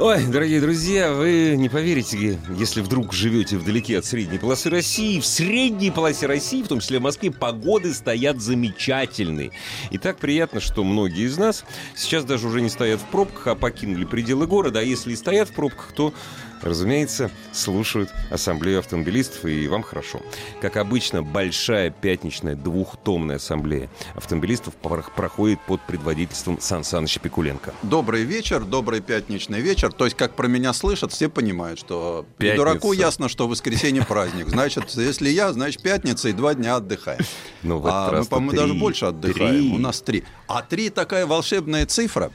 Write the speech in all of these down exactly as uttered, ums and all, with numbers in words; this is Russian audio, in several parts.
Ой, дорогие друзья, вы не поверите, если вдруг живете вдалеке от средней полосы России. В средней полосе России, в том числе в Москве, погоды стоят замечательные. И так приятно, что многие из нас сейчас даже уже не стоят в пробках, а покинули пределы города. А если и стоят в пробках, то, разумеется, слушают Ассамблею автомобилистов, и вам хорошо. Как обычно, большая пятничная двухтомная Ассамблея автомобилистов проходит под предводительством Сан Саныча Пикуленко. Добрый вечер, добрый пятничный вечер. То есть, как про меня слышат, все понимают, что дураку ясно, что воскресенье праздник. Значит, если я, значит, пятница, и два дня отдыхаем. Ну, в этот а раз мы, по-моему, даже больше отдыхаем. Три. У нас три. А три такая волшебная цифра.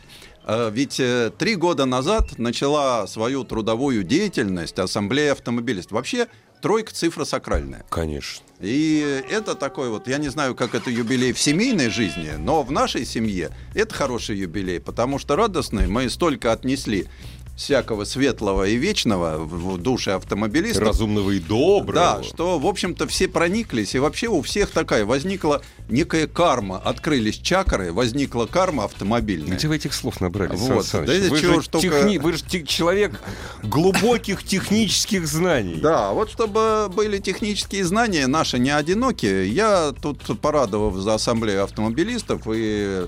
Ведь три года назад начала свою трудовую деятельность Ассамблея автомобилистов. Вообще, тройка — цифра сакральная. Конечно. И это такой вот, я не знаю, как это юбилей в семейной жизни, но в нашей семье это хороший юбилей, потому что радостный. Мы столько отнесли всякого светлого и вечного в душе автомобилистов. Разумного и доброго. Да, что, в общем-то, все прониклись. И вообще у всех такая возникла некая карма. Открылись чакры, возникла карма автомобильная. Где вы этих слов набрались, вот. Сан Саныч? Да, вы, чего же только... техни... вы же человек глубоких технических знаний. Да, вот чтобы были технические знания наши не одинокие. Я тут, порадовав за Ассамблею автомобилистов и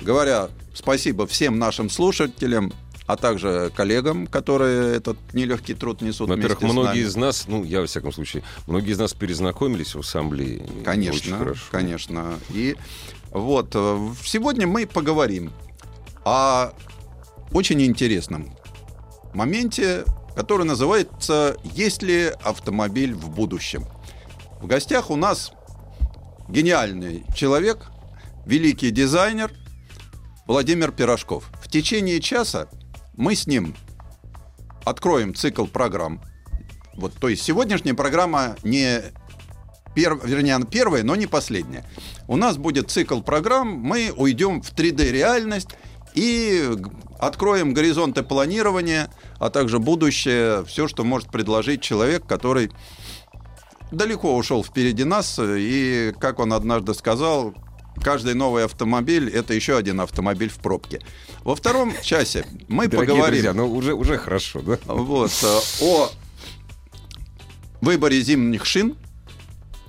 говоря спасибо всем нашим слушателям, а также коллегам, которые этот нелегкий труд несут. Во-первых, многие из нас, ну, я во всяком случае, многие из нас перезнакомились в ассамблее. Конечно, конечно. И вот, сегодня мы поговорим о очень интересном моменте, который называется «Есть ли автомобиль в будущем?». В гостях у нас гениальный человек, великий дизайнер Владимир Пирожков. В течение часа мы с ним откроем цикл программ. Вот, то есть сегодняшняя программа не перв... вернее, она первая, но не последняя. У нас будет цикл программ, мы уйдем в три дэ-реальность и откроем горизонты планирования, а также будущее, все, что может предложить человек, который далеко ушел впереди нас. И, как он однажды сказал, каждый новый автомобиль — это еще один автомобиль в пробке. Во втором часе мы поговорим... Дорогие друзья, ну уже, уже хорошо, да? Вот, о выборе зимних шин.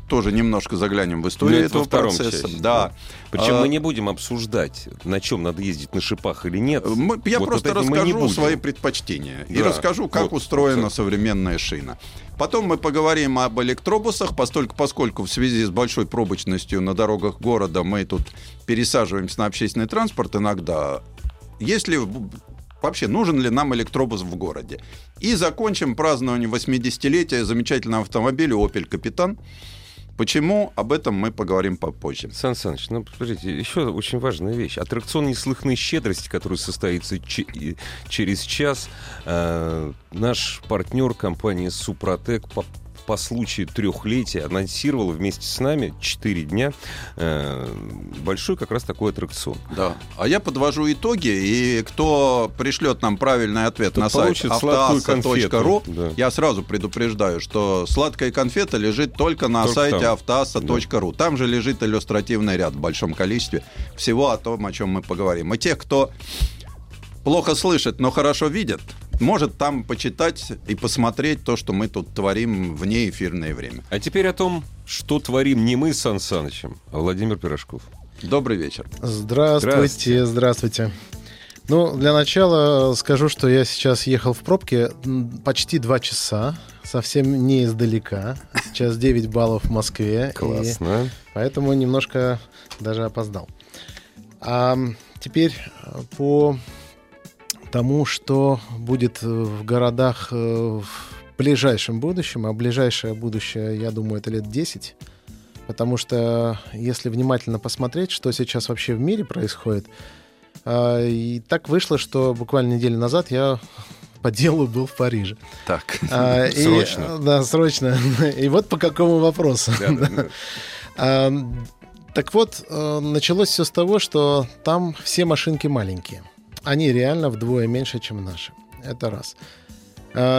Тоже немножко заглянем в историю этого процесса. Части, да. Да. Причем а, мы не будем обсуждать, на чем надо ездить, на шипах или нет. Мы, я вот просто расскажу свои предпочтения. Да. И расскажу, как вот, устроена вот. современная шина. Потом мы поговорим об электробусах, поскольку, поскольку в связи с большой пробочностью на дорогах города мы тут пересаживаемся на общественный транспорт иногда. Если... Вообще, нужен ли нам электробус в городе? И закончим празднование восьмидесятилетия замечательного автомобиля Opel Капитан. Почему? Об этом мы поговорим попозже. Сан Саныч, ну, смотрите, еще очень важная вещь. Аттракцион неслыханной щедрости, который состоится ч- через час, э- наш партнер, компания «Супротек», по, по случаю трехлетия анонсировала вместе с нами четыре дня э- большой как раз такой аттракцион. Да. А я подвожу итоги, и кто пришлет нам правильный ответ, кто на сайт автоаса точка ру, да. Я сразу предупреждаю, что сладкая конфета лежит только на только сайте там. автоаса точка ру. Да. Там же лежит иллюстративный ряд в большом количестве всего о том, о чем мы поговорим. И тех, кто плохо слышит, но хорошо видит, может там почитать и посмотреть то, что мы тут творим вне эфирное время. А теперь о том, что творим не мы с Сан Санычем, а Владимир Пирожков. Добрый вечер. Здравствуйте, здравствуйте. здравствуйте. Ну, для начала скажу, что я сейчас ехал в пробке почти два часа, совсем не издалека. Сейчас девять баллов в Москве. Классно. Поэтому немножко даже опоздал. А теперь по тому, что будет в городах в ближайшем будущем. А ближайшее будущее, я думаю, это лет десять. Потому что, если внимательно посмотреть, что сейчас вообще в мире происходит, э, и так вышло, что буквально неделю назад я по делу был в Париже. Так, а, срочно. И, да, срочно. И вот по какому вопросу. Да, да, да. А, Так вот, началось все с того, что там все машинки маленькие. Они реально вдвое меньше, чем наши. Это раз.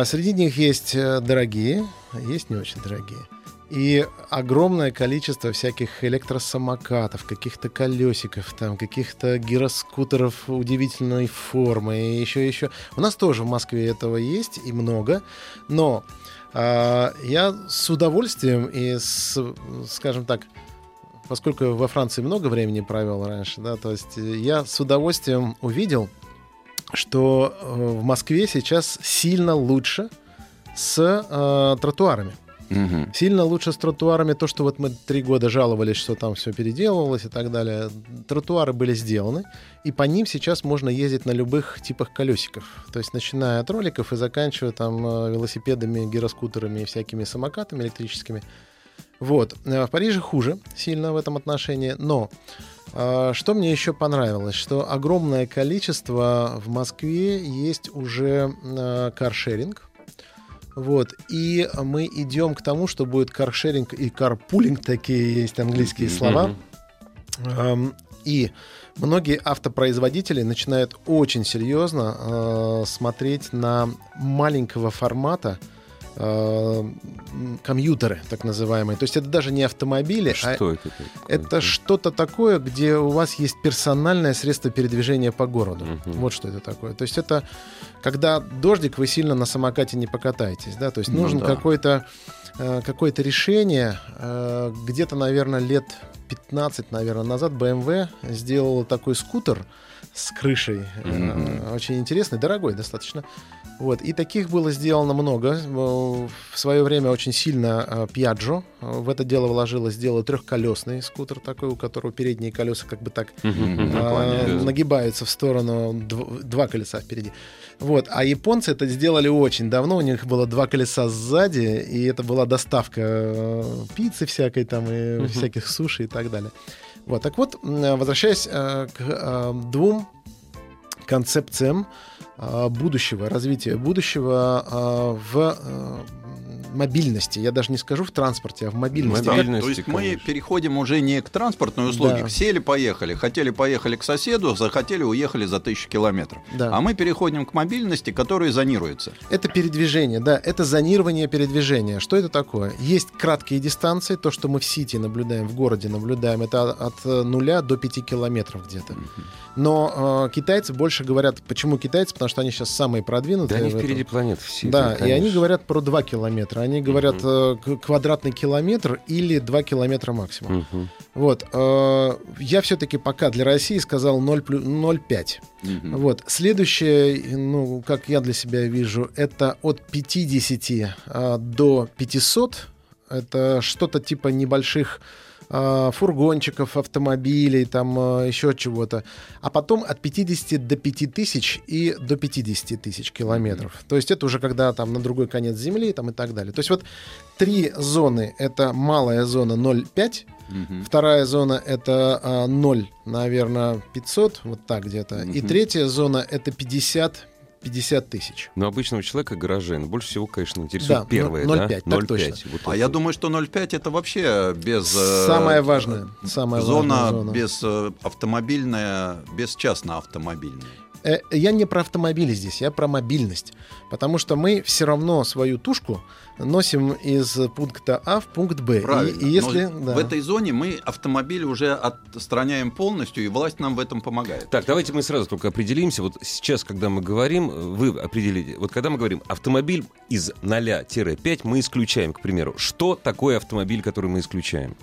Среди них есть дорогие, есть не очень дорогие. И огромное количество всяких электросамокатов, каких-то колесиков, там, каких-то гироскутеров удивительной формы. И еще, еще. У нас тоже в Москве этого есть и много. Но э, я с удовольствием и, с, скажем так, поскольку во Франции много времени провел раньше, да, то есть я с удовольствием увидел, что в Москве сейчас сильно лучше с э, тротуарами. Угу. Сильно лучше с тротуарами. То, что вот мы три года жаловались, что там все переделывалось и так далее. Тротуары были сделаны, и по ним сейчас можно ездить на любых типах колесиков. То есть начиная от роликов и заканчивая там велосипедами, гироскутерами и всякими самокатами электрическими. Вот. В Париже хуже сильно в этом отношении. Но что мне еще понравилось, что огромное количество в Москве есть уже каршеринг. Вот, и мы идем к тому, что будет каршеринг и карпулинг, такие есть английские слова. Mm-hmm. И многие автопроизводители начинают очень серьезно смотреть на маленького формата комьютеры, так называемые. То есть это даже не автомобили, что а это, это что-то такое, где у вас есть персональное средство передвижения по городу. Угу. Вот что это такое. То есть это когда дождик, вы сильно на самокате не покатаетесь, да? То есть ну нужно да. какое-то, какое-то решение. Где-то, наверное, лет пятнадцать, наверное, назад бэ эм вэ сделала такой скутер с крышей. Mm-hmm. Очень интересный, дорогой достаточно. Вот. И таких было сделано много. В свое время очень сильно Piaggio в это дело вложилось, сделал трехколесный скутер такой, у которого передние колеса как бы так mm-hmm. а, нагибаются в сторону, дв- два колеса впереди. Вот. А японцы это сделали очень давно. У них было два колеса сзади, и это была доставка пиццы всякой там, и mm-hmm. всяких суши и так далее. Вот, так вот, возвращаясь э, к э, двум концепциям э, будущего, развития будущего э, в э, мобильности. Я даже не скажу в транспорте, а в мобильности. мобильности То есть конечно. Мы переходим уже не к транспортной услуге. Да. Сели, поехали. Хотели, поехали к соседу, захотели, уехали за тысячу километров. Да. А мы переходим к мобильности, которая зонируется. Это передвижение, да. Это зонирование передвижения. Что это такое? Есть краткие дистанции. То, что мы в сити наблюдаем, в городе наблюдаем, это от нуля до пяти километров где-то. Но э, китайцы больше говорят... Почему китайцы? Потому что они сейчас самые продвинутые. Да, они впереди планеты. Да, конечно. И они говорят про два километра. Они говорят uh-huh. квадратный километр или два километра максимум. Uh-huh. Вот. Я все-таки пока для России сказал ноль целых пять десятых. Uh-huh. Вот. Следующее, ну, как я для себя вижу, это от пятидесяти до пятисот. Это что-то типа небольших фургончиков, автомобилей, там еще чего-то. А потом от пятидесяти до пяти тысяч и до пятидесяти тысяч километров. Mm-hmm. То есть это уже когда там на другой конец земли там, и так далее. То есть вот три зоны — это малая зона ноль целых пять десятых, mm-hmm. вторая зона — это ноль, наверное, пятьсот, вот так где-то. Mm-hmm. И третья зона — это пятьдесят тысяч. Но обычного человека, горожан, больше всего, конечно, интересует да, первое. ноль целых пять десятых. Да? ноль целых пять десятых. пять, вот а это. Я думаю, что ноль целых пять десятых это вообще без... Самая важная. Самая зона, важная зона. Без автомобильная, без частно-автомобильная. Я не про автомобили здесь, я про мобильность. Потому что мы все равно свою тушку носим из пункта А в пункт Б. Правильно. И, и если, да. В этой зоне мы автомобиль уже отстраняем полностью, и власть нам в этом помогает. Так, давайте мы сразу только определимся. Вот сейчас, когда мы говорим, вы определите. Вот когда мы говорим автомобиль из нуля-пяти, мы исключаем, к примеру. Что такое автомобиль, который мы исключаем?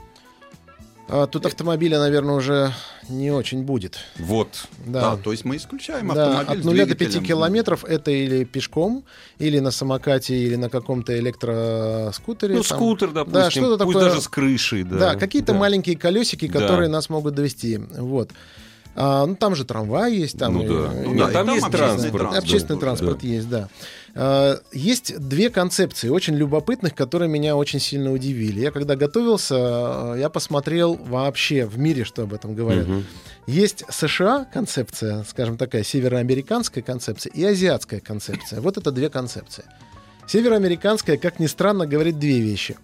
Тут автомобиля, наверное, уже не очень будет. Вот. Да, да, то есть мы исключаем автомобиль. Да, от нуля до пяти километров это или пешком, или на самокате, или на каком-то электроскутере. Ну, там. Скутер, допустим, да, что-то пусть такое... даже с крышей. Да, да какие-то да. маленькие колесики, которые да. нас могут довести. Вот. А, ну, там же трамвай есть. Там, ну, и, да. И, ну, да, и, там, там есть общественный транспорт. Общественный транспорт да. есть, да. Есть две концепции, очень любопытных, которые меня очень сильно удивили. Я когда готовился, я посмотрел вообще в мире, что об этом говорят. Угу. Есть США концепция, скажем такая, североамериканская концепция и азиатская концепция. Вот это две концепции. Североамериканская, как ни странно, говорит две вещи.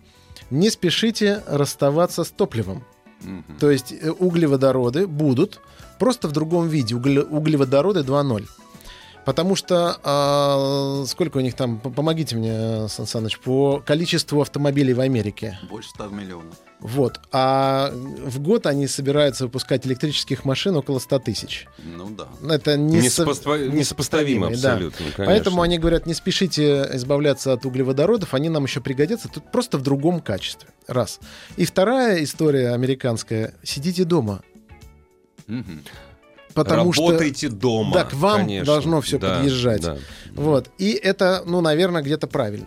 Не спешите расставаться с топливом. Угу. То есть углеводороды будут просто в другом виде. Угле- углеводороды два ноль. Потому что, а, сколько у них там, помогите мне, Сан Саныч, по количеству автомобилей в Америке? Больше ста миллионов. Вот. А в год они собираются выпускать электрических машин около ста тысяч. Ну да. Это не несопоставимо, со... несопоставимо абсолютно, да. Поэтому они говорят, не спешите избавляться от углеводородов, они нам еще пригодятся, тут просто в другом качестве. Раз. И вторая история американская. Сидите дома. Угу. Потому Работайте что, дома. Да, к вам конечно, должно все да, подъезжать. Да, да. Вот. И это, ну, наверное, где-то правильно.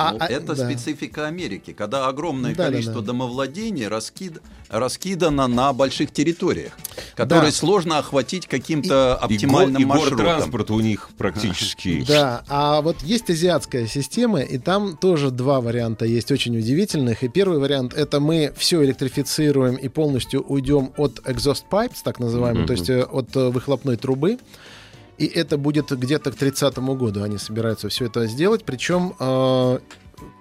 А, ну, а, это да. специфика Америки, когда огромное да, количество да, да. домовладений раскид... раскидано на больших территориях, которые да. сложно охватить каким-то и... оптимальным и го... маршрутом. И город-транспорт у них практически... Да, а вот есть азиатская система, и там тоже два варианта есть очень удивительных. И первый вариант — это мы все электрифицируем и полностью уйдем от exhaust pipes, так называемый, mm-hmm. то есть от выхлопной трубы. И это будет где-то к тридцатому году. Они собираются все это сделать, причем э,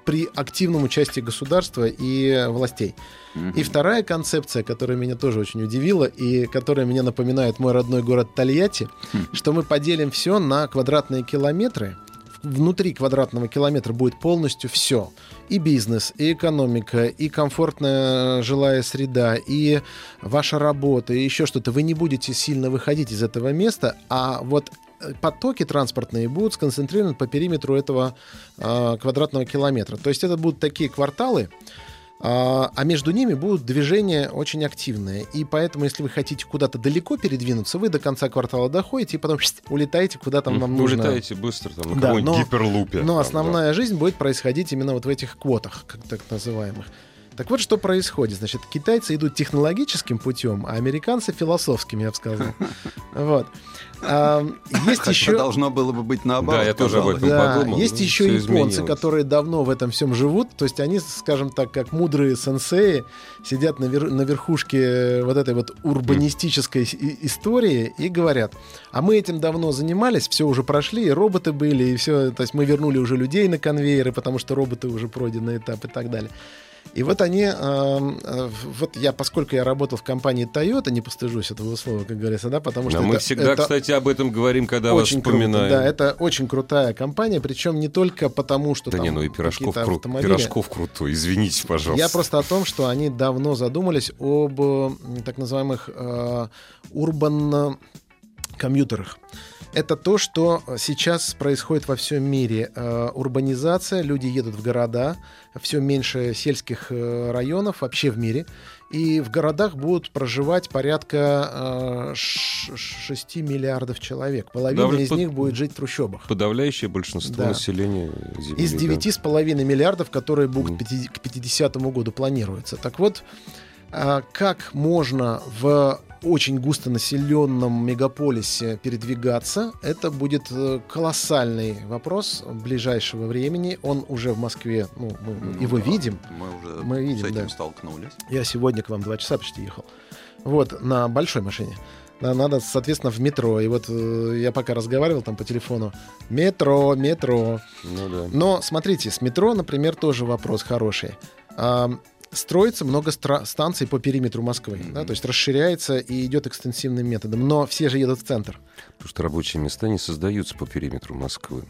при активном участии государства и властей. Mm-hmm. И вторая концепция, которая меня тоже очень удивила, и которая меня напоминает мой родной город Тольятти, mm-hmm. что мы поделим все на квадратные километры. Внутри квадратного километра будет полностью все. И бизнес, и экономика, и комфортная жилая среда, и ваша работа, и еще что-то. Вы не будете сильно выходить из этого места, а вот потоки транспортные будут сконцентрированы по периметру этого э, квадратного километра. То есть это будут такие кварталы, а между ними будут движения очень активные. И поэтому, если вы хотите куда-то далеко передвинуться, вы до конца квартала доходите и потом улетаете, куда там вам нужно. Улетаете быстро, там, на да, какой-нибудь гиперлупе. Но там, основная да. жизнь будет происходить именно вот в этих квотах, как так называемых. Так вот, что происходит. Значит, китайцы идут технологическим путем, а американцы философским, я бы сказал. Вот. А, есть Хотя еще... должно было бы быть наоборот. Да, я тоже об этом да. подумал. Есть ну, еще японцы, изменилось. которые давно в этом всем живут. То есть они, скажем так, как мудрые сенсеи, сидят на, вер... на верхушке вот этой вот урбанистической mm. истории и говорят, а мы этим давно занимались, все уже прошли, и роботы были, и все. То есть мы вернули уже людей на конвейеры, потому что роботы уже пройденный этап и так далее. И вот они, э, вот я, поскольку я работал в компании Toyota, не постыжусь этого слова, как говорится, да, потому что... А это, мы всегда, это кстати, об этом говорим, когда вас вспоминаем. Круто, да, это очень крутая компания, причем не только потому, что да там не, ну и Пирожков какие-то автомобили. Пирожков крутой, извините, пожалуйста. Я просто о том, что они давно задумались об так называемых э, урбан-комьютерах. Это то, что сейчас происходит во всем мире. Урбанизация, люди едут в города, все меньше сельских районов вообще в мире. И в городах будут проживать порядка шести миллиардов человек. Половина да, из под... них будет жить в трущобах. Подавляющее большинство да. населения Земли. Из девяти с половиной миллиардов, которые будут mm. к пятидесятому году планируются. Так вот, как можно в очень густонаселенном мегаполисе передвигаться, это будет колоссальный вопрос ближайшего времени. Он уже в Москве, ну, мы ну, его да. видим. Мы уже мы видим, с этим да. столкнулись. Я сегодня к вам два часа почти ехал. Вот, на большой машине. Надо, соответственно, в метро. И вот я пока разговаривал там по телефону. Метро, метро. Ну, да. Но, смотрите, с метро, например, тоже вопрос хороший. Строится много стра- станций по периметру Москвы, mm-hmm. да, то есть расширяется и идет экстенсивным методом, но все же едут в центр. Потому что рабочие места не создаются по периметру Москвы,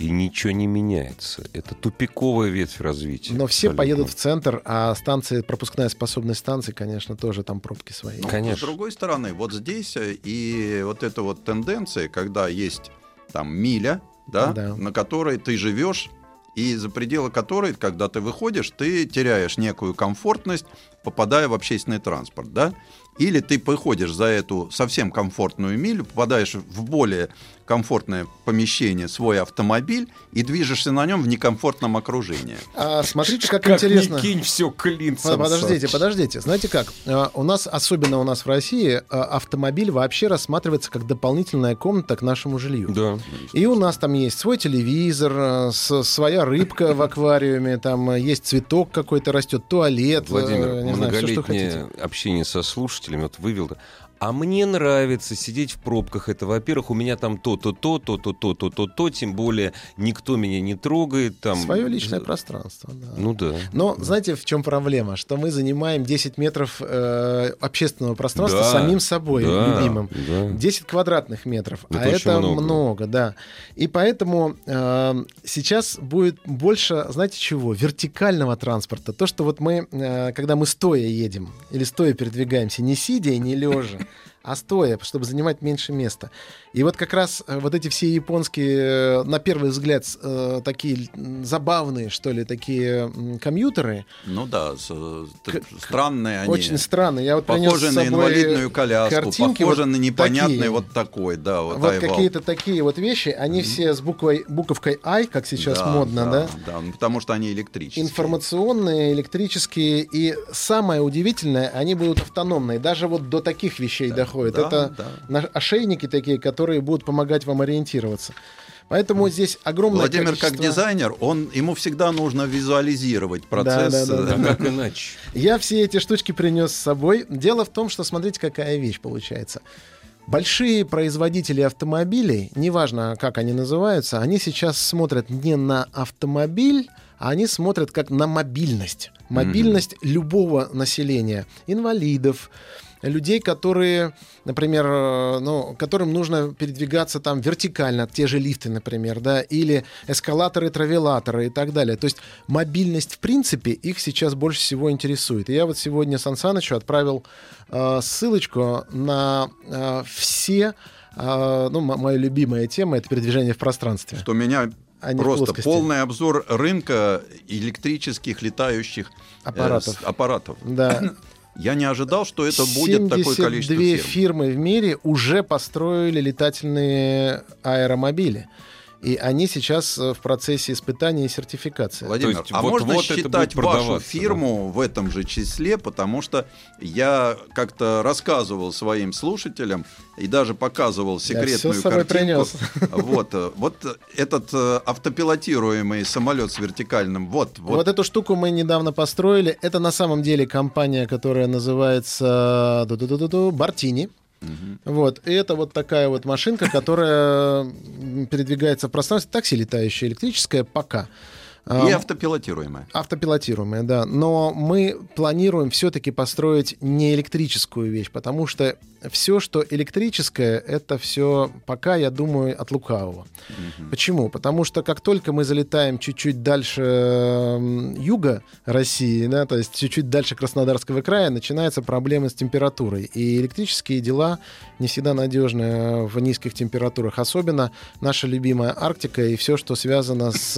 и ничего не меняется. Это тупиковая ветвь развития. Но все абсолютно. Поедут в центр, а станции, пропускная способность станции, конечно, тоже там пробки свои. Ну, конечно. С другой стороны, вот здесь и вот эта вот тенденция, когда есть там миля, да, да. на которой ты живешь, и за пределы которой, когда ты выходишь, ты теряешь некую комфортность, попадая в общественный транспорт, да? Или ты выходишь за эту совсем комфортную милю, попадаешь в более комфортное помещение, свой автомобиль, и движешься на нем в некомфортном окружении. А, смотрите, как, как интересно. Как не кинь, все клинцем. Подождите, подождите. Знаете как? У нас, особенно у нас в России, автомобиль вообще рассматривается как дополнительная комната к нашему жилью. Да. И у нас там есть свой телевизор, своя рыбка в аквариуме, там есть цветок какой-то растет, туалет. Владимир, не знаю, многолетнее все, что хотите. Общение со слушателями вот вывел... А мне нравится сидеть в пробках. Это, во-первых, у меня там то-то, то-то, то-то, то-то, то, тем более никто меня не трогает. Там... Свое личное пространство. Да. Ну да. Но да. Знаете, в чем проблема? Что мы занимаем десять метров э, общественного пространства да. самим собой, да. любимым. Да. десять квадратных метров. Это а это много. много, да. И поэтому э, сейчас будет больше, знаете чего, вертикального транспорта. То, что вот мы, э, когда мы стоя едем или стоя передвигаемся, не сидя и не лежа, а стоя, чтобы занимать меньше места. И вот как раз вот эти все японские, на первый взгляд, такие забавные, что ли, такие компьютеры. Ну да, к- странные они. Очень странные. Я вот похожи на инвалидную коляску, картинки, похожи вот на непонятный такие. Вот такой. Да, вот вот какие-то такие вот вещи, они mm-hmm. все с буквой, буковкой «I», как сейчас да, модно, да? Да, да, потому что они электрические. Информационные, электрические. И самое удивительное, они будут автономные. Даже вот до таких вещей да. доходят. Да, это да. ошейники такие, которые будут помогать вам ориентироваться. Поэтому здесь огромное Владимир, количество... как дизайнер, он, ему всегда нужно визуализировать процесс. Да, да, да, да. Как иначе? Я все эти штучки принес с собой. Дело в том, что смотрите, какая вещь получается. Большие производители автомобилей, неважно, как они называются, они сейчас смотрят не на автомобиль, а они смотрят как на мобильность. Мобильность mm-hmm. любого населения. Инвалидов, людей, которые, например, ну, которым нужно передвигаться там вертикально, те же лифты, например, да, или эскалаторы, травелаторы и так далее. То есть мобильность, в принципе, их сейчас больше всего интересует. И я вот сегодня Сан Санычу отправил э, ссылочку на э, все, э, ну, м- моя любимая тема — это передвижение в пространстве. Что меня... А просто полный обзор рынка электрических летающих аппаратов. Э, аппаратов. Да. Я не ожидал, что это будет такое количество фирм. семьдесят две фирмы в мире уже построили летательные аэромобили. И они сейчас в процессе испытаний и сертификации. Владимир, есть, а вот, можно вот считать вашу фирму да? в этом же числе? Потому что я как-то рассказывал своим слушателям и даже показывал секретную картинку. Вот, вот этот автопилотируемый самолет с вертикальным. Вот, вот. вот эту штуку мы недавно построили. Это на самом деле компания, которая называется «Бартини». Угу. Вот. И это вот такая вот машинка, которая передвигается в пространстве. Такси летающее, электрическое пока. И автопилотируемая. Автопилотируемая, да. Но мы планируем все-таки построить не электрическую вещь, потому что все, что электрическое, это все пока, я думаю, от лукавого. Угу. Почему? Потому что как только мы залетаем чуть-чуть дальше юга России, да, то есть чуть-чуть дальше Краснодарского края, начинаются проблемы с температурой. И электрические дела не всегда надежны в низких температурах. Особенно наша любимая Арктика и все, что связано с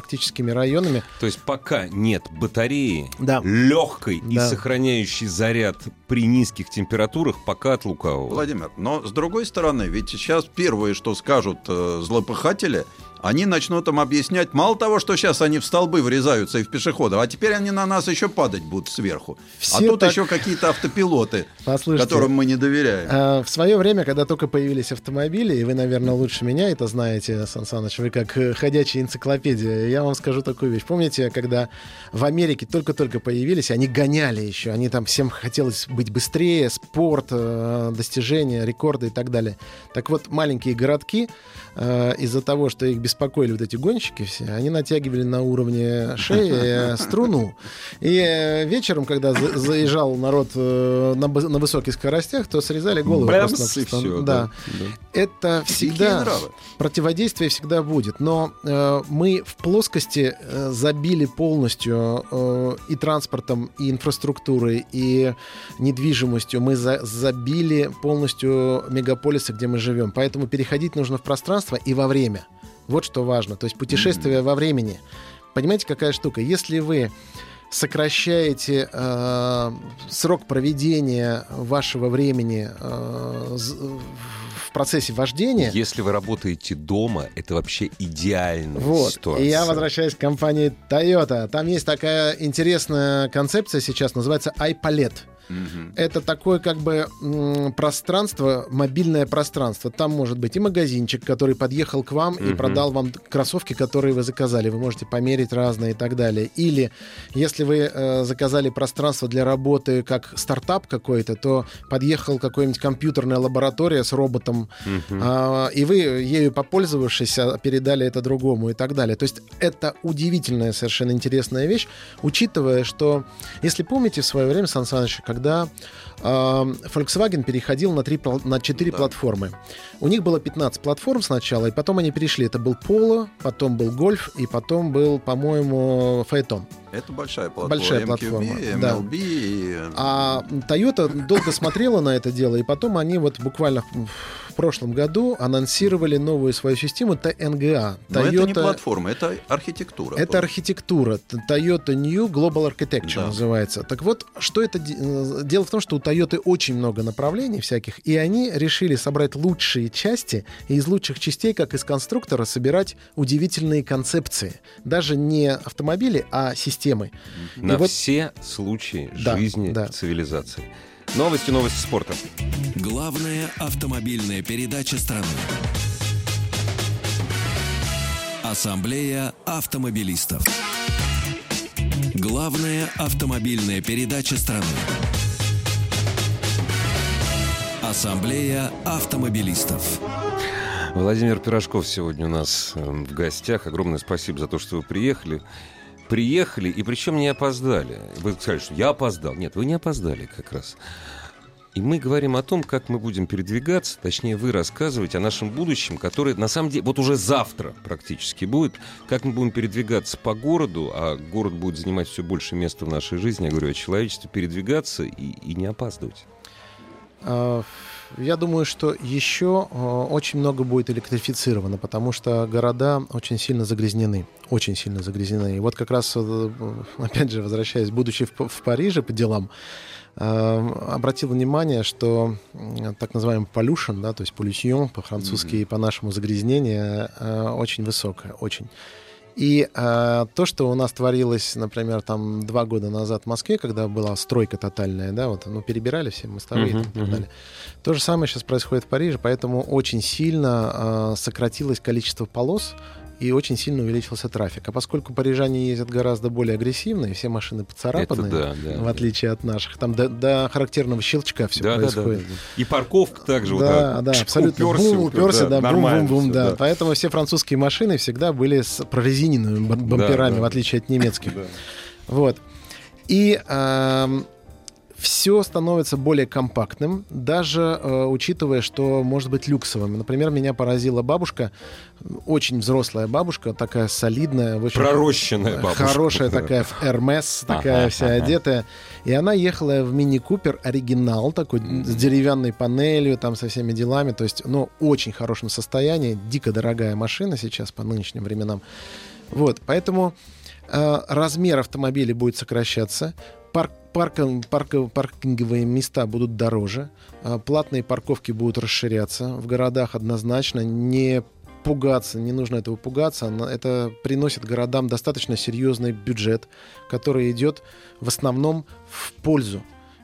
арктическими районами. То есть пока нет батареи да. легкой да. и сохраняющей заряд при низких температурах, пока от лукавого. Владимир, но с другой стороны, ведь сейчас первое, что скажут э, злопыхатели, они начнут им объяснять, мало того, что сейчас они в столбы врезаются и в пешеходов, а теперь они на нас еще падать будут сверху. Все а тут так... еще какие-то автопилоты, послушайте, которым мы не доверяем. Э, в свое время, когда только появились автомобили, и вы, наверное, лучше меня это знаете, Сан Саныч, вы как э, ходячая энциклопедия, я вам скажу такую вещь. Помните, когда в Америке только-только появились, они гоняли еще, они там всем хотелось быть быстрее, спорт, э, достижения, рекорды и так далее. Так вот, маленькие городки э, из-за того, что их беспокоили, беспокоили вот эти гонщики все, они натягивали на уровне шеи струну. И вечером, когда за- заезжал народ э, на, б- на высоких скоростях, то срезали голову. Бэмс, просто, и все, да. Да. Это всегда... Противодействие всегда будет. Но э, мы в плоскости э, забили полностью э, и транспортом, и инфраструктурой, и недвижимостью. Мы за- забили полностью мегаполисы, где мы живем. Поэтому переходить нужно в пространство и во время. Вот что важно. То есть путешествие mm-hmm. во времени. Понимаете, какая штука? Если вы сокращаете э, срок проведения вашего времени э, в процессе вождения... Если вы работаете дома, это вообще идеальная вот. ситуация. И я возвращаюсь к компании Toyota. Там есть такая интересная концепция сейчас, называется i-Palette. Угу. Это такое как бы м- пространство, мобильное пространство. Там может быть и магазинчик, который подъехал к вам угу. и продал вам кроссовки, которые вы заказали. Вы можете померить разные и так далее. Или если вы э, заказали пространство для работы как стартап какой-то, то подъехал какой-нибудь компьютерная лаборатория с роботом, угу. э, и вы, ею попользовавшись, передали это другому и так далее. То есть это удивительная, совершенно интересная вещь, учитывая, что, если помните, в свое время, Сан Саныч, когда э, Volkswagen переходил на, три, на четыре да. платформы. У них было пятнадцать платформ сначала, и потом они перешли. Это был Polo, потом был Golf, и потом был, по-моему, Phaeton. Это большая платформа. Большая платформа. эм кью би, да. эм эл би. И... А Toyota долго смотрела на это дело, и потом они вот буквально в прошлом году анонсировали новую свою систему ти эн джи эй. Но Toyota... это не платформа, это архитектура. Это архитектура. Toyota New Global Architecture да. называется. Так вот, что это... Дело в том, что у Toyota очень много направлений всяких, и они решили собрать лучшие части, и из лучших частей, как из конструктора, собирать удивительные концепции. Даже не автомобили, а системы. Темы. На и все вот... случаи да, жизни да. цивилизации. Новости, новости спорта. Главная автомобильная передача страны. Ассамблея автомобилистов. Главная автомобильная передача страны. Ассамблея автомобилистов. Владимир Пирожков сегодня у нас в гостях. Огромное спасибо за то, что вы приехали. Приехали, и причем не опоздали. Вы сказали, что я опоздал. Нет, вы не опоздали как раз. И мы говорим о том, как мы будем передвигаться, точнее, вы рассказываете о нашем будущем, которое, на самом деле, вот уже завтра практически будет, как мы будем передвигаться по городу, а город будет занимать все больше места в нашей жизни, я говорю о человечестве, передвигаться и, и не опаздывать. Я думаю, что еще очень много будет электрифицировано, потому что города очень сильно загрязнены. Очень сильно загрязнены. И вот как раз, опять же, возвращаясь, будучи в Париже по делам, обратил внимание, что так называемый pollution, да, то есть pollution по-французски и mm-hmm. по-нашему загрязнение, очень высокое, очень. И э, то, что у нас творилось, например, там два года назад в Москве, когда была стройка тотальная, да, вот, ну, перебирали все мостовые uh-huh, и так далее. Uh-huh. То же самое сейчас происходит в Париже, поэтому очень сильно э, сократилось количество полос и очень сильно увеличился трафик. А поскольку парижане ездят гораздо более агрессивно, и все машины поцарапаны, да, да, в отличие да. от наших, там до, до характерного щелчка все да, происходит. Да, да, да. И парковка также. Да, вот, да, пш, абсолютно. Уперся, бум, уперся, да, да, бум, бум, бум, да. да. Поэтому все французские машины всегда были с прорезиненными бамперами, да, да. в отличие от немецких. Да. Вот. И... Э- Все становится более компактным, даже э, учитывая, что может быть люксовым. Например, меня поразила бабушка, очень взрослая бабушка, такая солидная, очень пророщенная бабушка, хорошая да. такая, в Hermes, такая ага, вся ага. одетая. И она ехала в Mini Купер оригинал такой, mm-hmm. с деревянной панелью, там со всеми делами. То есть, ну, очень хорошем состоянии, дико дорогая машина сейчас по нынешним временам. Вот, поэтому э, размер автомобиля будет сокращаться. Парк, парк, парк, паркинговые места будут дороже, платные парковки будут расширяться в городах однозначно, не пугаться, не нужно этого пугаться, это приносит городам достаточно серьезный бюджет, который идет в основном в пользу.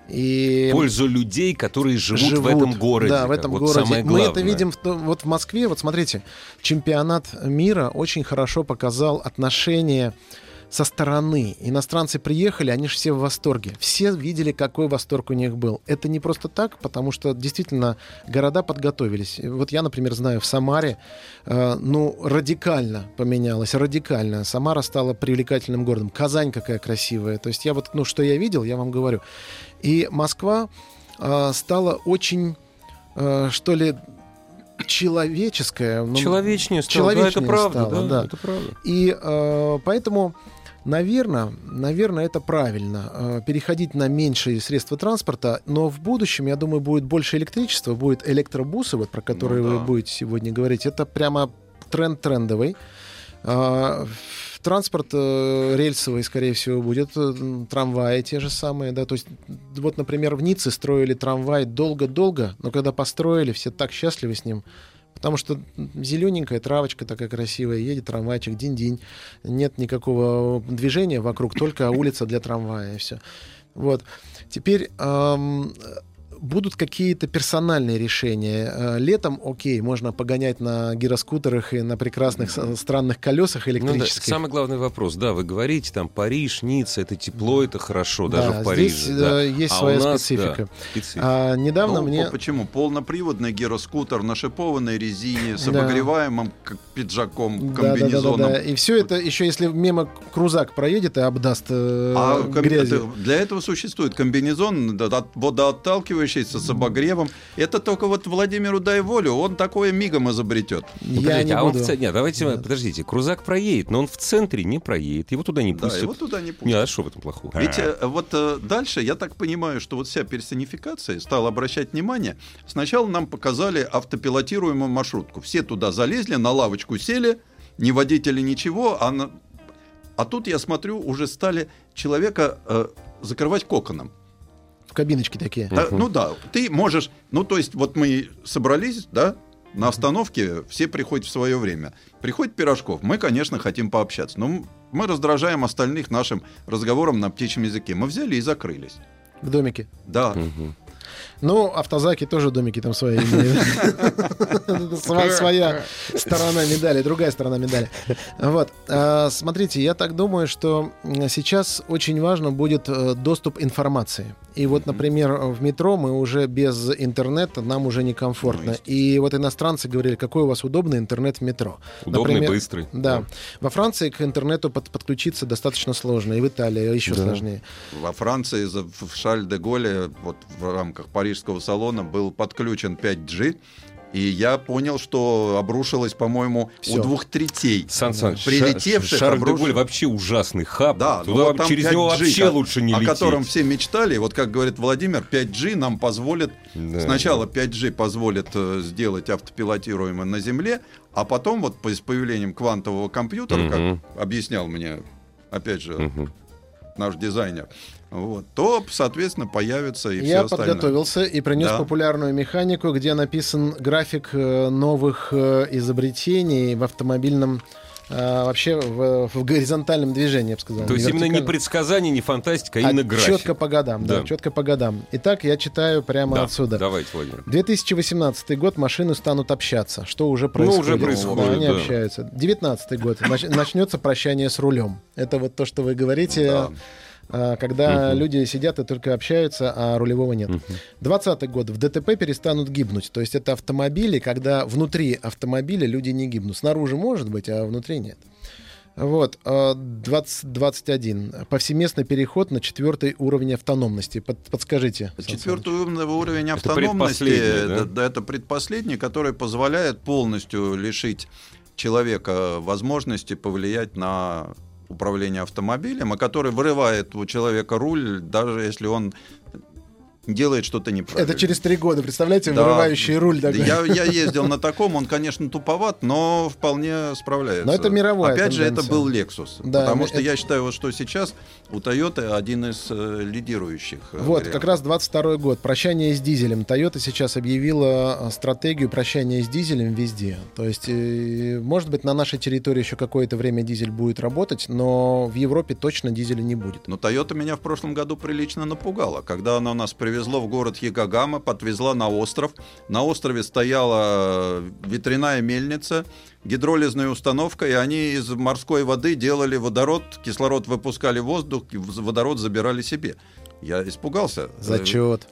И... пользу людей, которые живут, живут в этом городе. Да, в этом вот городе. Самое главное. Мы это видим в, вот в Москве. Вот смотрите, чемпионат мира очень хорошо показал отношение со стороны. Иностранцы приехали, они же все в восторге. Все видели, какой восторг у них был. Это не просто так, потому что действительно города подготовились. Вот я, например, знаю, в Самаре э, ну, радикально поменялось. Радикально. Самара стала привлекательным городом. Казань какая красивая. То есть я вот, ну, что я видел, я вам говорю. И Москва э, стала очень, э, что ли, человеческая. Ну, человечнее стала. Да, это правда. Стала, да, да. Это правда. И э, поэтому... Наверное, наверное, это правильно. Переходить на меньшие средства транспорта, но в будущем, я думаю, будет больше электричества, будут электробусы, вот, про которые ну, да. вы будете сегодня говорить. Это прямо тренд трендовый. Транспорт рельсовый, скорее всего, будет, трамваи те же самые, да, то есть, вот, например, в Ницце строили трамвай долго-долго, но когда построили, все так счастливы с ним, Потому что зелененькая травочка такая красивая, едет трамвайчик, динь-динь. Нет никакого движения вокруг, только улица для трамвая, и все. Вот. Теперь эм, будут какие-то персональные решения. Летом, окей, можно погонять на гироскутерах и на прекрасных странных колесах электрических. Ну, да. Самый главный вопрос, да, вы говорите, там, Париж, Ницца, это тепло, это хорошо, да, даже в Париже. Здесь да. есть а своя у нас, специфика. Да, специфика. А, недавно ну, мне... Почему? Полноприводный гироскутер на шипованной резине, с обогреваемым пиджаком, комбинезоном. Да, да, да, да, да. И все это, еще если мимо крузак проедет и обдаст э, а, грязью. Для этого существует комбинезон, водоотталкивающий, с обогревом. Это только вот Владимиру дай волю, он такое мигом изобретет. Я не а буду. Он в... Нет, давайте, Нет. подождите, крузак проедет, но он в центре не проедет, его туда не пустят. Да, его туда не пустят. Нет, а что в этом плохого? Ведь вот э, дальше, я так понимаю, что вот вся персонификация стала обращать внимание. Сначала нам показали автопилотируемую маршрутку. Все туда залезли, на лавочку сели, ни водителя, ничего, а, на... а тут, я смотрю, уже стали человека э, закрывать коконом. Кабиночки такие. Да, ну да, ты можешь... Ну, то есть, вот мы собрались, да, на остановке, все приходят в свое время. Приходит Пирожков, мы, конечно, хотим пообщаться, но мы раздражаем остальных нашим разговором на птичьем языке. Мы взяли и закрылись. В домике? Да. Угу. Ну, автозаки тоже домики там свои имеют. Своя сторона медали, другая сторона медали. Вот. Смотрите, я так думаю, что сейчас очень важно будет доступ информации. И вот, например, в метро мы уже без интернета, нам уже некомфортно. И вот иностранцы говорили, какой у вас удобный интернет в метро. Удобный, быстрый. Да. Во Франции к интернету подключиться достаточно сложно. И в Италии еще сложнее. Во Франции, в Шарль-де-Голле, вот в рамках парижского салона был подключен пять джи, и я понял, что обрушилось, по-моему, Всё. у двух третей Сан Саныч, прилетевших. Шар, обруш... Шарль-де-Голле вообще ужасный хаб. Да, туда, вот через него вообще лучше не о лететь. О котором все мечтали. Вот как говорит Владимир, пять джи нам позволит... Да, сначала да. пять джи позволит сделать автопилотируемое на Земле, а потом вот с появлением квантового компьютера, угу. как объяснял мне, опять же, угу. наш дизайнер, вот, то, соответственно, появится и все остальное. Я подготовился и принес да. популярную механику, где написан график новых изобретений в автомобильном... А, вообще в, в горизонтальном движении, я бы сказал. То есть именно не предсказание, не фантастика, а именно график. Четко по годам, да. да, четко по годам. Итак, я читаю прямо да. отсюда. Давайте, Владимир. две тысячи восемнадцатый год, машины станут общаться. Что уже происходит? Ну, уже происходит, да, они да. общаются. две тысячи девятнадцатый год, начнется прощание с рулем. Это вот то, что вы говорите... Да. Когда угу. люди сидят и только общаются, а рулевого нет. Угу. двадцатый год. В ДТП перестанут гибнуть. То есть это автомобили, когда внутри автомобиля люди не гибнут. Снаружи может быть, а внутри нет. Вот. двадцать двадцать один. Повсеместный переход на четвертый уровень автономности. Под, подскажите. Четвертый уровень автономности — это предпоследний, да? это предпоследний, который позволяет полностью лишить человека возможности повлиять на... управления автомобилем, а который вырывает у человека руль, даже если он делает что-то неправильно. Это через три года, представляете, да. вырывающий руль. Да, я, я ездил на таком, он, конечно, туповат, но вполне справляется. Но это мировая Опять тенденция. же, это был Lexus, да, потому это... что я считаю, что сейчас у Toyota один из э, лидирующих. Вот, вариантов. Как раз двадцать второй год, прощание с дизелем. Toyota сейчас объявила стратегию прощания с дизелем везде. То есть, э, может быть, на нашей территории еще какое-то время дизель будет работать, но в Европе точно дизеля не будет. Но Toyota меня в прошлом году прилично напугала, когда она у нас привела Везла в город Якогама, подвезла на остров. На острове стояла ветряная мельница, гидролизная установка, и они из морской воды делали водород, кислород выпускали в воздух, водород забирали себе. Я испугался. Зачет.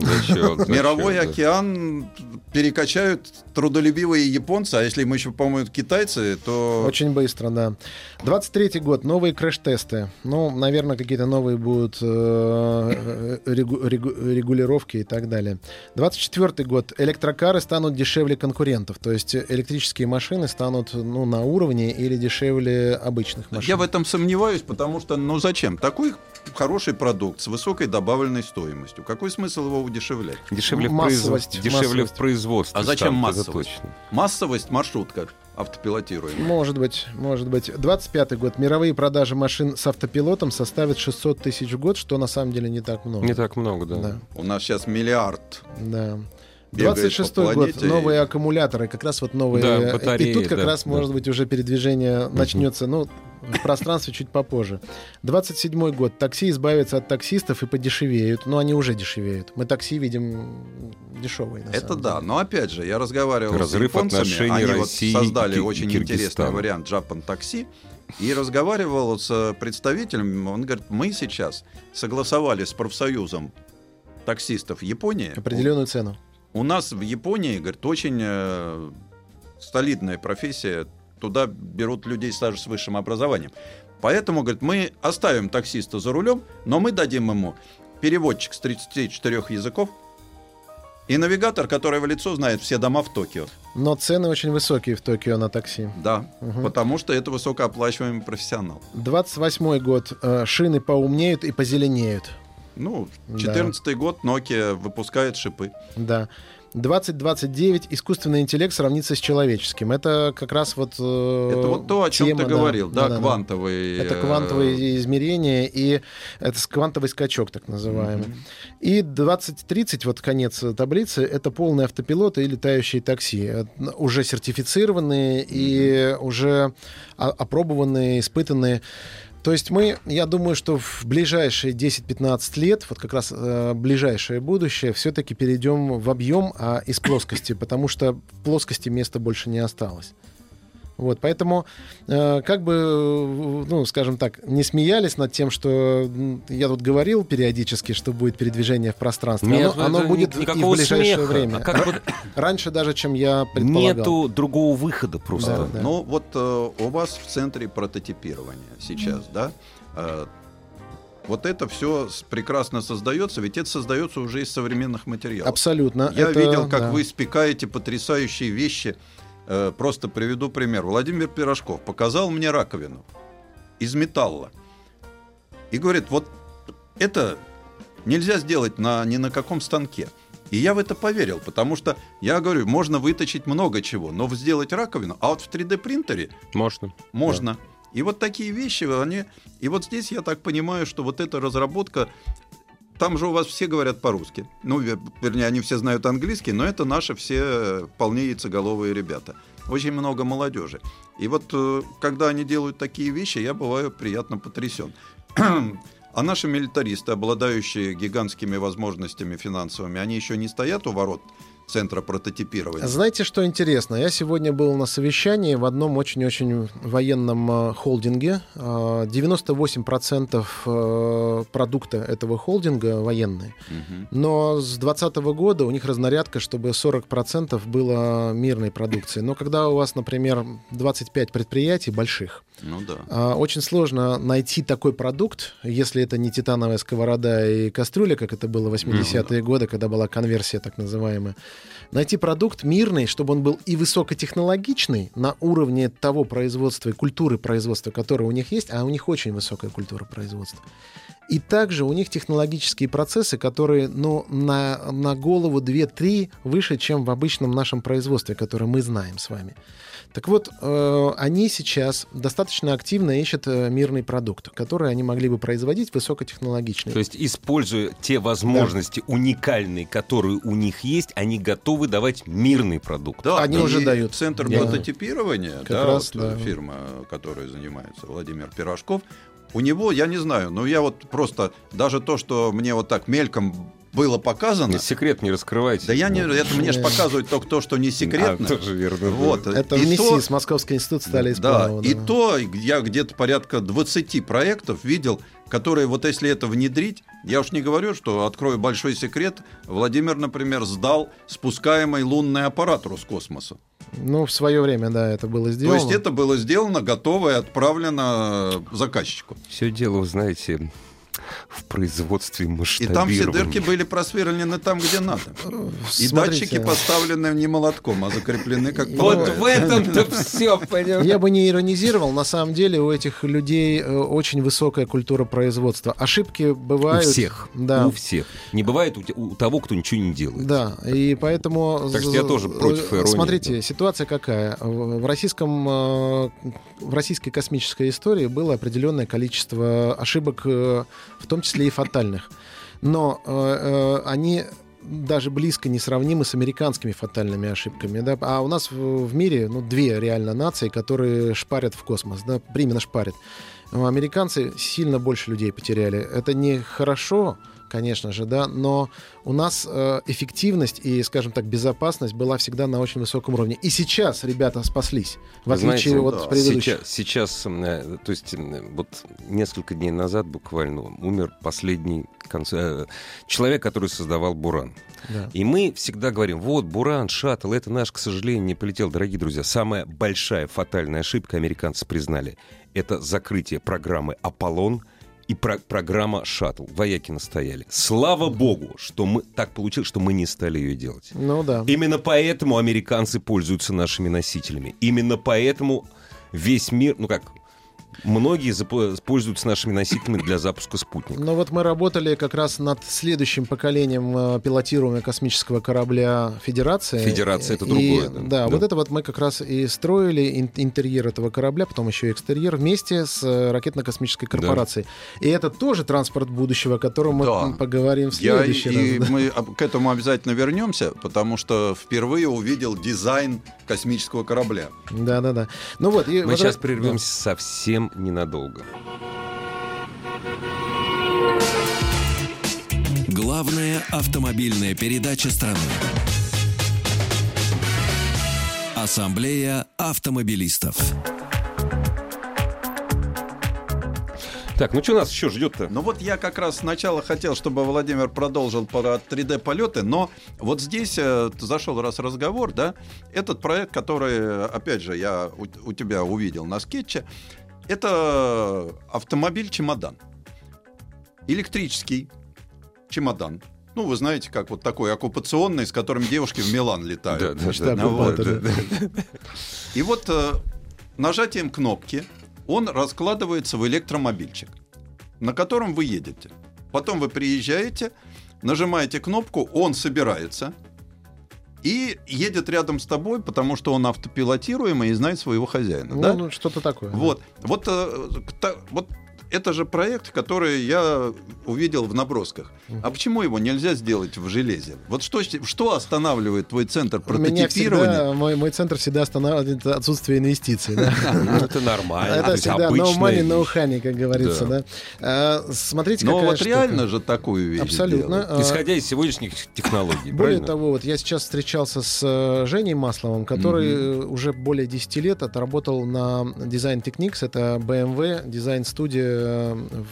Зачет, Мировой зачет, океан да. перекачают трудолюбивые японцы, а если мы еще, по-моему, китайцы, то... Очень быстро, да. двадцать третий год, новые крэш-тесты. Ну, наверное, какие-то новые будут э, регу, регу, регулировки и так далее. двадцать четвёртый год, электрокары станут дешевле конкурентов, то есть электрические машины станут ну, на уровне или дешевле обычных машин. Я в этом сомневаюсь, потому что, ну, зачем? Такой хороший продукт с высокой добавленной стоимостью. Какой смысл его удешевлять? Дешевле, массовость, в, производ... Дешевле в производстве. А зачем массовость? Точно. Массовость маршрутка автопилотируемая. Может быть, может быть. двадцать пятый год. Мировые продажи машин с автопилотом составят шестьсот тысяч в год, что на самом деле не так много. Не так много, да. да. У нас сейчас миллиард. Да. двадцать шестой год, новые аккумуляторы, как раз вот новые, да, батареи, и тут как да, раз, да. может быть, уже передвижение начнется, ну, в пространстве чуть попозже. двадцать седьмой год, такси избавятся от таксистов и подешевеют, но они уже дешевеют, мы такси видим дешевые, на самом Это деле. Да, но опять же, я разговаривал Разрыв с японцами, они России, вот создали Кир- очень Киргизстан. Интересный вариант Japan Taxi, и разговаривал с представителем, он говорит, мы сейчас согласовали с профсоюзом таксистов Японии определенную цену. У нас в Японии, говорит, очень э, солидная профессия. Туда берут людей даже с высшим образованием. Поэтому, говорит, мы оставим таксиста за рулем, но мы дадим ему переводчик с тридцати четырёх языков и навигатор, который в лицо знает все дома в Токио. Но цены очень высокие в Токио на такси. Да, угу. Потому что это высокооплачиваемый профессионал. двадцать восьмой год. Э, шины поумнеют и позеленеют. Ну, четырнадцатый да. год, Nokia выпускает шипы. Да. двадцать двадцать девять. Искусственный интеллект сравнится с человеческим. Это как раз вот... Э, это вот то, о чем тема, ты да, говорил, да, да, да квантовые... Это квантовые измерения, и это квантовый скачок, так называемый. Mm-hmm. И двадцать тридцать, вот конец таблицы, это полные автопилоты и летающие такси. Уже сертифицированные mm-hmm. и уже опробованные, испытанные. То есть мы, я думаю, что в ближайшие десять-пятнадцать лет, вот как раз э, ближайшее будущее, все-таки перейдем в объем а из плоскости, потому что в плоскости места больше не осталось. Вот, поэтому, э, как бы, ну, скажем так, не смеялись над тем, что я тут говорил периодически, что будет передвижение в пространстве. Нет, оно оно будет и в ближайшее смеха. время. А как бы... Раньше даже, чем я предполагал. Нету другого выхода просто. Да, да. Ну, вот э, у вас в центре прототипирования сейчас, mm. да? Э, вот это все прекрасно создается, ведь это создается уже из современных материалов. Абсолютно. Я это... видел, как да. вы спекаете потрясающие вещи. Просто приведу пример. Владимир Пирожков показал мне раковину из металла. И говорит, вот это нельзя сделать на, ни на каком станке. И я в это поверил, потому что, я говорю, можно выточить много чего, но сделать раковину, а вот в три дэ-принтере можно. можно. Да. И вот такие вещи, они... И вот здесь я так понимаю, что вот эта разработка... Там же у вас все говорят по-русски. Ну, вернее, они все знают английский, но это наши все вполне яйцеголовые ребята. Очень много молодежи. И вот, когда они делают такие вещи, я бываю приятно потрясен. А наши милитаристы, обладающие гигантскими возможностями финансовыми, они еще не стоят у ворот центра прототипирования. Знаете, что интересно? Я сегодня был на совещании в одном очень-очень военном холдинге. девяносто восемь процентов продукта этого холдинга военные. Угу. Но с двадцатого года у них разнарядка, чтобы сорок процентов было мирной продукции. Но когда у вас, например, двадцать пять предприятий больших, ну, да. очень сложно найти такой продукт, если это не титановая сковорода и кастрюля, как это было в восьмидесятые ну, да. годы, когда была конверсия так называемая. Найти продукт мирный, чтобы он был и высокотехнологичный на уровне того производства и культуры производства, которое у них есть, а у них очень высокая культура производства. И также у них технологические процессы, которые ну, на, на голову две-три выше, чем в обычном нашем производстве, которое мы знаем с вами. Так вот, э, они сейчас достаточно активно ищут мирный продукт, который они могли бы производить высокотехнологичный. То есть, используя те возможности да. уникальные, которые у них есть, они готовы давать мирный продукт. Да, они уже дают. Центр да. прототипирования, да, раз, вот, да. фирма, которой занимается Владимир Пирожков, у него, я не знаю, но я вот просто, даже то, что мне вот так мельком было показано... Нет, секрет не раскрывайте. Да я не... Это мне же показывают только то, что не секретно. А, тоже верно. Вот. Это и в МИСИС, то... Московский институт стали исправлять. Да, и то я где-то порядка двадцати проектов видел, которые вот если это внедрить... Я уж не говорю, что открою большой секрет. Владимир, например, сдал спускаемый лунный аппарат Роскосмоса. Ну, в свое время, да, это было сделано. То есть это было сделано, готово и отправлено заказчику. Все дело, знаете, в производстве масштабирования. И там все дырки были просверлены там, где надо. И смотрите, датчики поставлены не молотком, а закреплены как полагается. Вот в этом-то все, понимаешь. Я бы не иронизировал. На самом деле у этих людей очень высокая культура производства. Ошибки бывают... У всех. Да. У всех. Не бывает у того, кто ничего не делает. Да, и поэтому... Так что я тоже против иронии. Смотрите, ситуация какая. В российском... В российской космической истории было определенное количество ошибок, в том числе и фатальных. Но э, они даже близко не сравнимы с американскими фатальными ошибками. Да? А у нас в, в мире ну, две реально нации, которые шпарят в космос, да? Именно шпарят. Американцы сильно больше людей потеряли. Это не хорошо, конечно же, да, но у нас эффективность и, скажем так, безопасность была всегда на очень высоком уровне. И сейчас ребята спаслись, в отличие Знаете, от да. предыдущих. Сейчас, сейчас, то есть, вот несколько дней назад буквально умер последний конц... человек, который создавал «Буран». Да. И мы всегда говорим, вот, «Буран», «Шаттл», это наш, к сожалению, не полетел. Дорогие друзья, самая большая фатальная ошибка, американцы признали, это закрытие программы «Аполлон» и про- программа «Шаттл». Вояки настояли. Слава богу, что мы так получилось, что мы не стали ее делать. Ну да. Именно поэтому американцы пользуются нашими носителями. Именно поэтому весь мир, ну как, многие зап- пользуются нашими носителями для запуска спутника. Но вот мы работали как раз над следующим поколением пилотируемого космического корабля «Федерация». «Федерация» — это другое. И, да, да, вот это вот мы как раз и строили, интерьер этого корабля, потом еще и экстерьер, вместе с Ракетно-космической корпорацией. Да. И это тоже транспорт будущего, о котором да. мы поговорим в следующий Я, раз. И да. мы к этому обязательно вернемся, потому что впервые увидел дизайн космического корабля. Да-да-да. Ну вот, мы вот сейчас раз... прервемся да. совсем ненадолго. Главная автомобильная передача страны. Ассамблея автомобилистов. Так, ну что нас еще ждет-то? Ну вот я как раз сначала хотел, чтобы Владимир продолжил про три дэ полеты, но вот здесь э, зашел раз разговор, да, этот проект, который, опять же, я у, у тебя увидел на скетче, это автомобиль-чемодан, электрический чемодан. Ну, вы знаете, как вот такой оккупационный, с которым девушки в Милан летают. И вот нажатием кнопки он раскладывается в электромобильчик, на котором вы едете. Потом вы приезжаете, нажимаете кнопку, он собирается и едет рядом с тобой, потому что он автопилотируемый и знает своего хозяина. Ну, да? ну что-то такое. Вот. Да. Вот, вот, вот это же проект, который я увидел в набросках. Uh-huh. А почему его нельзя сделать в железе? Вот что, что останавливает твой центр прототипирования? Меня всегда, мой, мой центр всегда останавливает отсутствие инвестиций. Это нормально. Это всегда no money, no honey, как говорится. Смотрите, какая штука. Но вот реально же такую вещь абсолютно. Исходя из сегодняшних технологий. Более того, вот я сейчас встречался с Женей Масловым, который уже более десять лет отработал на Design Techniques. Это бэ эм вэ, дизайн-студия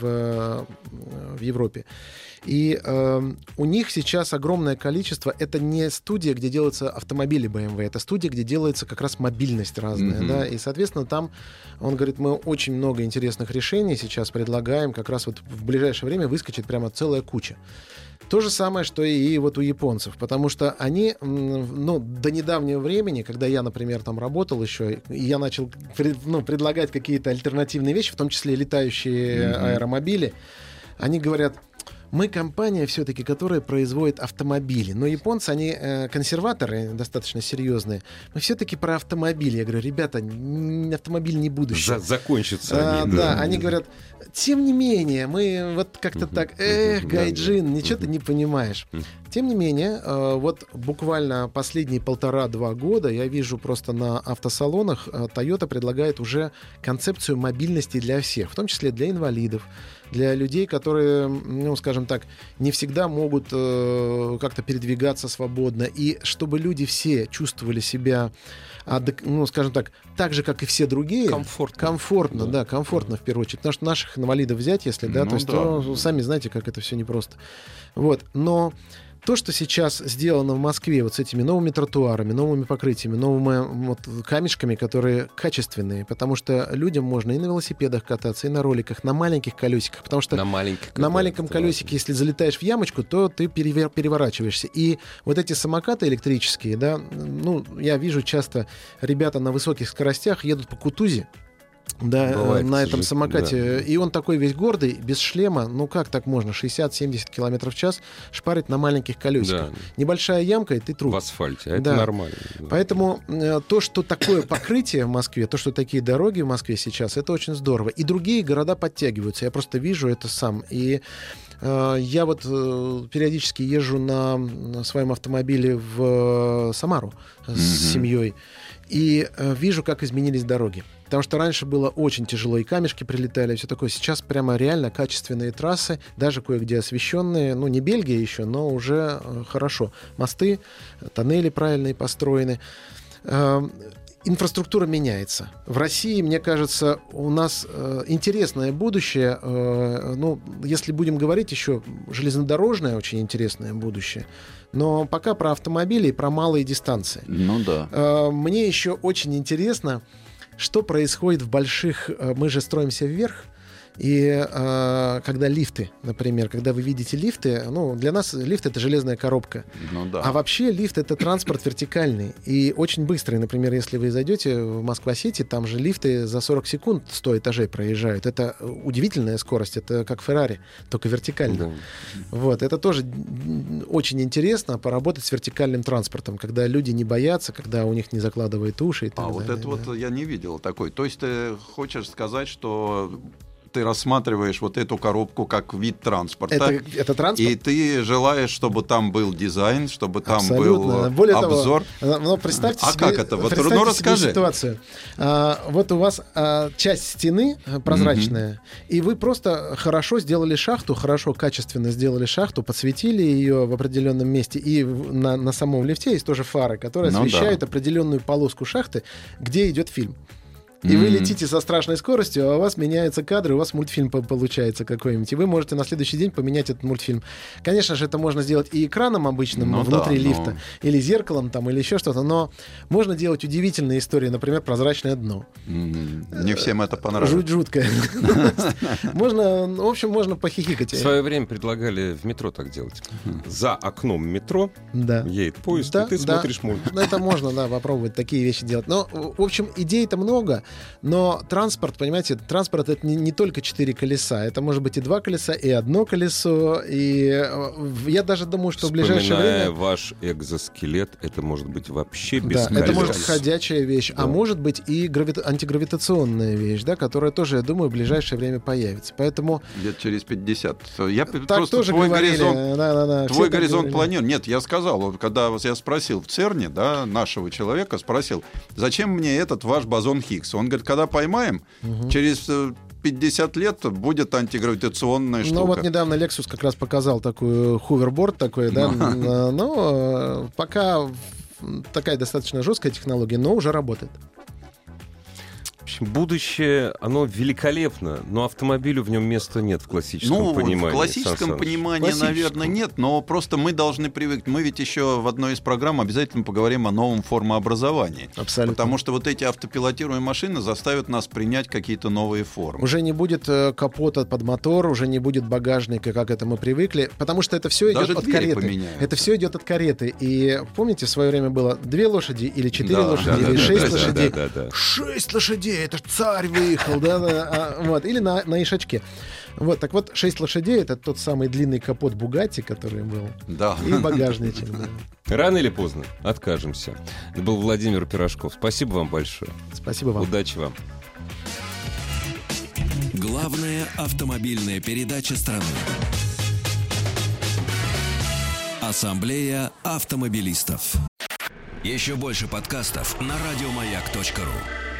В, в Европе. И э, у них сейчас огромное количество. Это не студия, где делаются автомобили бэ эм вэ, это студия, где делается как раз мобильность разная. Mm-hmm. Да? И, соответственно, там, он говорит, мы очень много интересных решений сейчас предлагаем. Как раз вот в ближайшее время выскочит прямо целая куча. То же самое, что и вот у японцев, потому что они, ну, до недавнего времени, когда я, например, там работал еще, я начал ну, предлагать какие-то альтернативные вещи, в том числе летающие mm-hmm. аэромобили, они говорят, мы компания все-таки, которая производит автомобили, но японцы, они э, консерваторы достаточно серьезные, мы все-таки про автомобили. Я говорю, ребята, автомобиль не будущее. За- закончатся а, они. Да, да, они говорят, тем не менее, мы вот как-то uh-huh, так, эх, uh-huh, гайджин, да, ничего uh-huh. ты не понимаешь. Uh-huh. Тем не менее, э, вот буквально последние полтора-два года я вижу просто на автосалонах, э, Toyota предлагает уже концепцию мобильности для всех, в том числе для инвалидов, для людей, которые, ну, скажем так, не всегда могут э, как-то передвигаться свободно. И чтобы люди все чувствовали себя, адек- ну, скажем так, так же, как и все другие. Комфортно. Комфортно, да, да комфортно, да. в первую очередь. Потому что наших инвалидов взять, если, да, ну, то есть, да. ну, сами знаете, как это все непросто. Вот, но... То, что сейчас сделано в Москве вот с этими новыми тротуарами, новыми покрытиями, новыми вот, камешками, которые качественные, потому что людям можно и на велосипедах кататься, и на роликах, на маленьких колесиках, потому что на, маленьких, на маленьком колесике, если залетаешь в ямочку, то ты перевер- переворачиваешься. И вот эти самокаты электрические, да, ну, я вижу часто, ребята на высоких скоростях едут по Кутузе, да, бывает, на этом самокате. Да. И он такой весь гордый, без шлема. Ну как так можно? шестьдесят-семьдесят километров в час шпарить на маленьких колесиках. Да. Небольшая ямка, и ты труп. В асфальте, а да. это нормально. Да. Поэтому то, что такое покрытие в Москве, то, что такие дороги в Москве сейчас, это очень здорово. И другие города подтягиваются. Я просто вижу это сам. И Я вот периодически езжу на своем автомобиле в Самару с mm-hmm. семьей и вижу, как изменились дороги. Потому что раньше было очень тяжело, и камешки прилетали, и все такое. Сейчас прямо реально качественные трассы, даже кое-где освещенные. Ну, не Бельгия еще, но уже хорошо. Мосты, тоннели правильные построены. Инфраструктура меняется. В России, мне кажется, у нас э, интересное будущее. Э, ну, если будем говорить еще, железнодорожное очень интересное будущее. Но пока про автомобили и про малые дистанции. Ну да. Э, мне еще очень интересно, что происходит в больших... Э, мы же строимся вверх. И э, когда лифты, например, когда вы видите лифты, ну, для нас лифт — это железная коробка. Ну, да. А вообще лифт — это транспорт вертикальный и очень быстрый. Например, если вы зайдете в Москва-Сити, там же лифты за сорок секунд сто этажей проезжают. Это удивительная скорость, это как Феррари, только вертикально. Да. Вот. Это тоже очень интересно, поработать с вертикальным транспортом, когда люди не боятся, когда у них не закладывают уши и так а, далее. А вот это да. вот я не видел такой. То есть ты хочешь сказать, что... ты рассматриваешь вот эту коробку как вид транспорта. Это, это транспорт? И ты желаешь, чтобы там был дизайн, чтобы там Абсолютно. был Более обзор. Того, но представьте а себе, как это? Вот, представьте ну, расскажи. себе ситуацию. А, вот у вас а, часть стены прозрачная, mm-hmm. и вы просто хорошо сделали шахту, хорошо, качественно сделали шахту, подсветили ее в определенном месте. И на, на самом лифте есть тоже фары, которые ну, освещают да. определенную полоску шахты, где идет фильм. И mm-hmm. вы летите со страшной скоростью, а у вас меняются кадры, у вас мультфильм получается какой-нибудь. И вы можете на следующий день поменять этот мультфильм. Конечно же, это можно сделать и экраном обычным ну, внутри да, лифта, но... или зеркалом, там, или еще что-то. Но можно делать удивительные истории, например, прозрачное дно. Mm-hmm. Не всем это понравилось. Жуть жуткое. Можно, в общем, можно похихикать. В свое время предлагали в метро так делать. За окном метро едет поезд, и ты смотришь мультфильм. Это можно, да, попробовать такие вещи делать. Но, в общем, идей-то много. Но транспорт, понимаете, транспорт — это не, не только четыре колеса. Это может быть и два колеса, и одно колесо. И я даже думаю, что Вспоминая в ближайшее время... ваш экзоскелет, это может быть вообще без да, колес. Это может быть ходячая вещь, да. а может быть и грави... антигравитационная вещь, да, которая тоже, я думаю, в ближайшее время появится. Поэтому... Лет через пятьдесят. Я так просто тоже твой говорили. Горизонт, да, да, да. Твой горизонт планирования. Нет, я сказал, когда я спросил в Церне, да, нашего человека, спросил, зачем мне этот ваш бозон Хиггса? Он говорит, когда поймаем, угу. через пятьдесят лет будет антигравитационная штука. Ну вот недавно Lexus как раз показал такую хуверборд такой, да, но, но пока такая достаточно жесткая технология, но уже работает. Будущее, оно великолепно, но автомобилю в нем места нет в классическом ну, понимании. В классическом понимании, классическом. наверное, нет, но просто мы должны привыкнуть. Мы ведь еще в одной из программ обязательно поговорим о новом формообразовании. Абсолютно. Потому что вот эти автопилотируемые машины заставят нас принять какие-то новые формы. Уже не будет капота под мотор, уже не будет багажника, как это мы привыкли, потому что это все идет от кареты. Поменяют. Это все идет от кареты. И помните, в свое время было две лошади или четыре да, лошади, да, или да, шесть да, лошадей. Да, да, да. Шесть лошадей! Это ж царь выехал, да, да, вот, или на, на ишачке. Вот, так вот, шесть лошадей — это тот самый длинный капот Бугатти, который был, да. и багажничек. Да. Рано или поздно откажемся. Это был Владимир Пирожков. Спасибо вам большое. Спасибо вам. Удачи вам. Главная автомобильная передача страны. Ассамблея автомобилистов. Еще больше подкастов на радио маяк точка ру.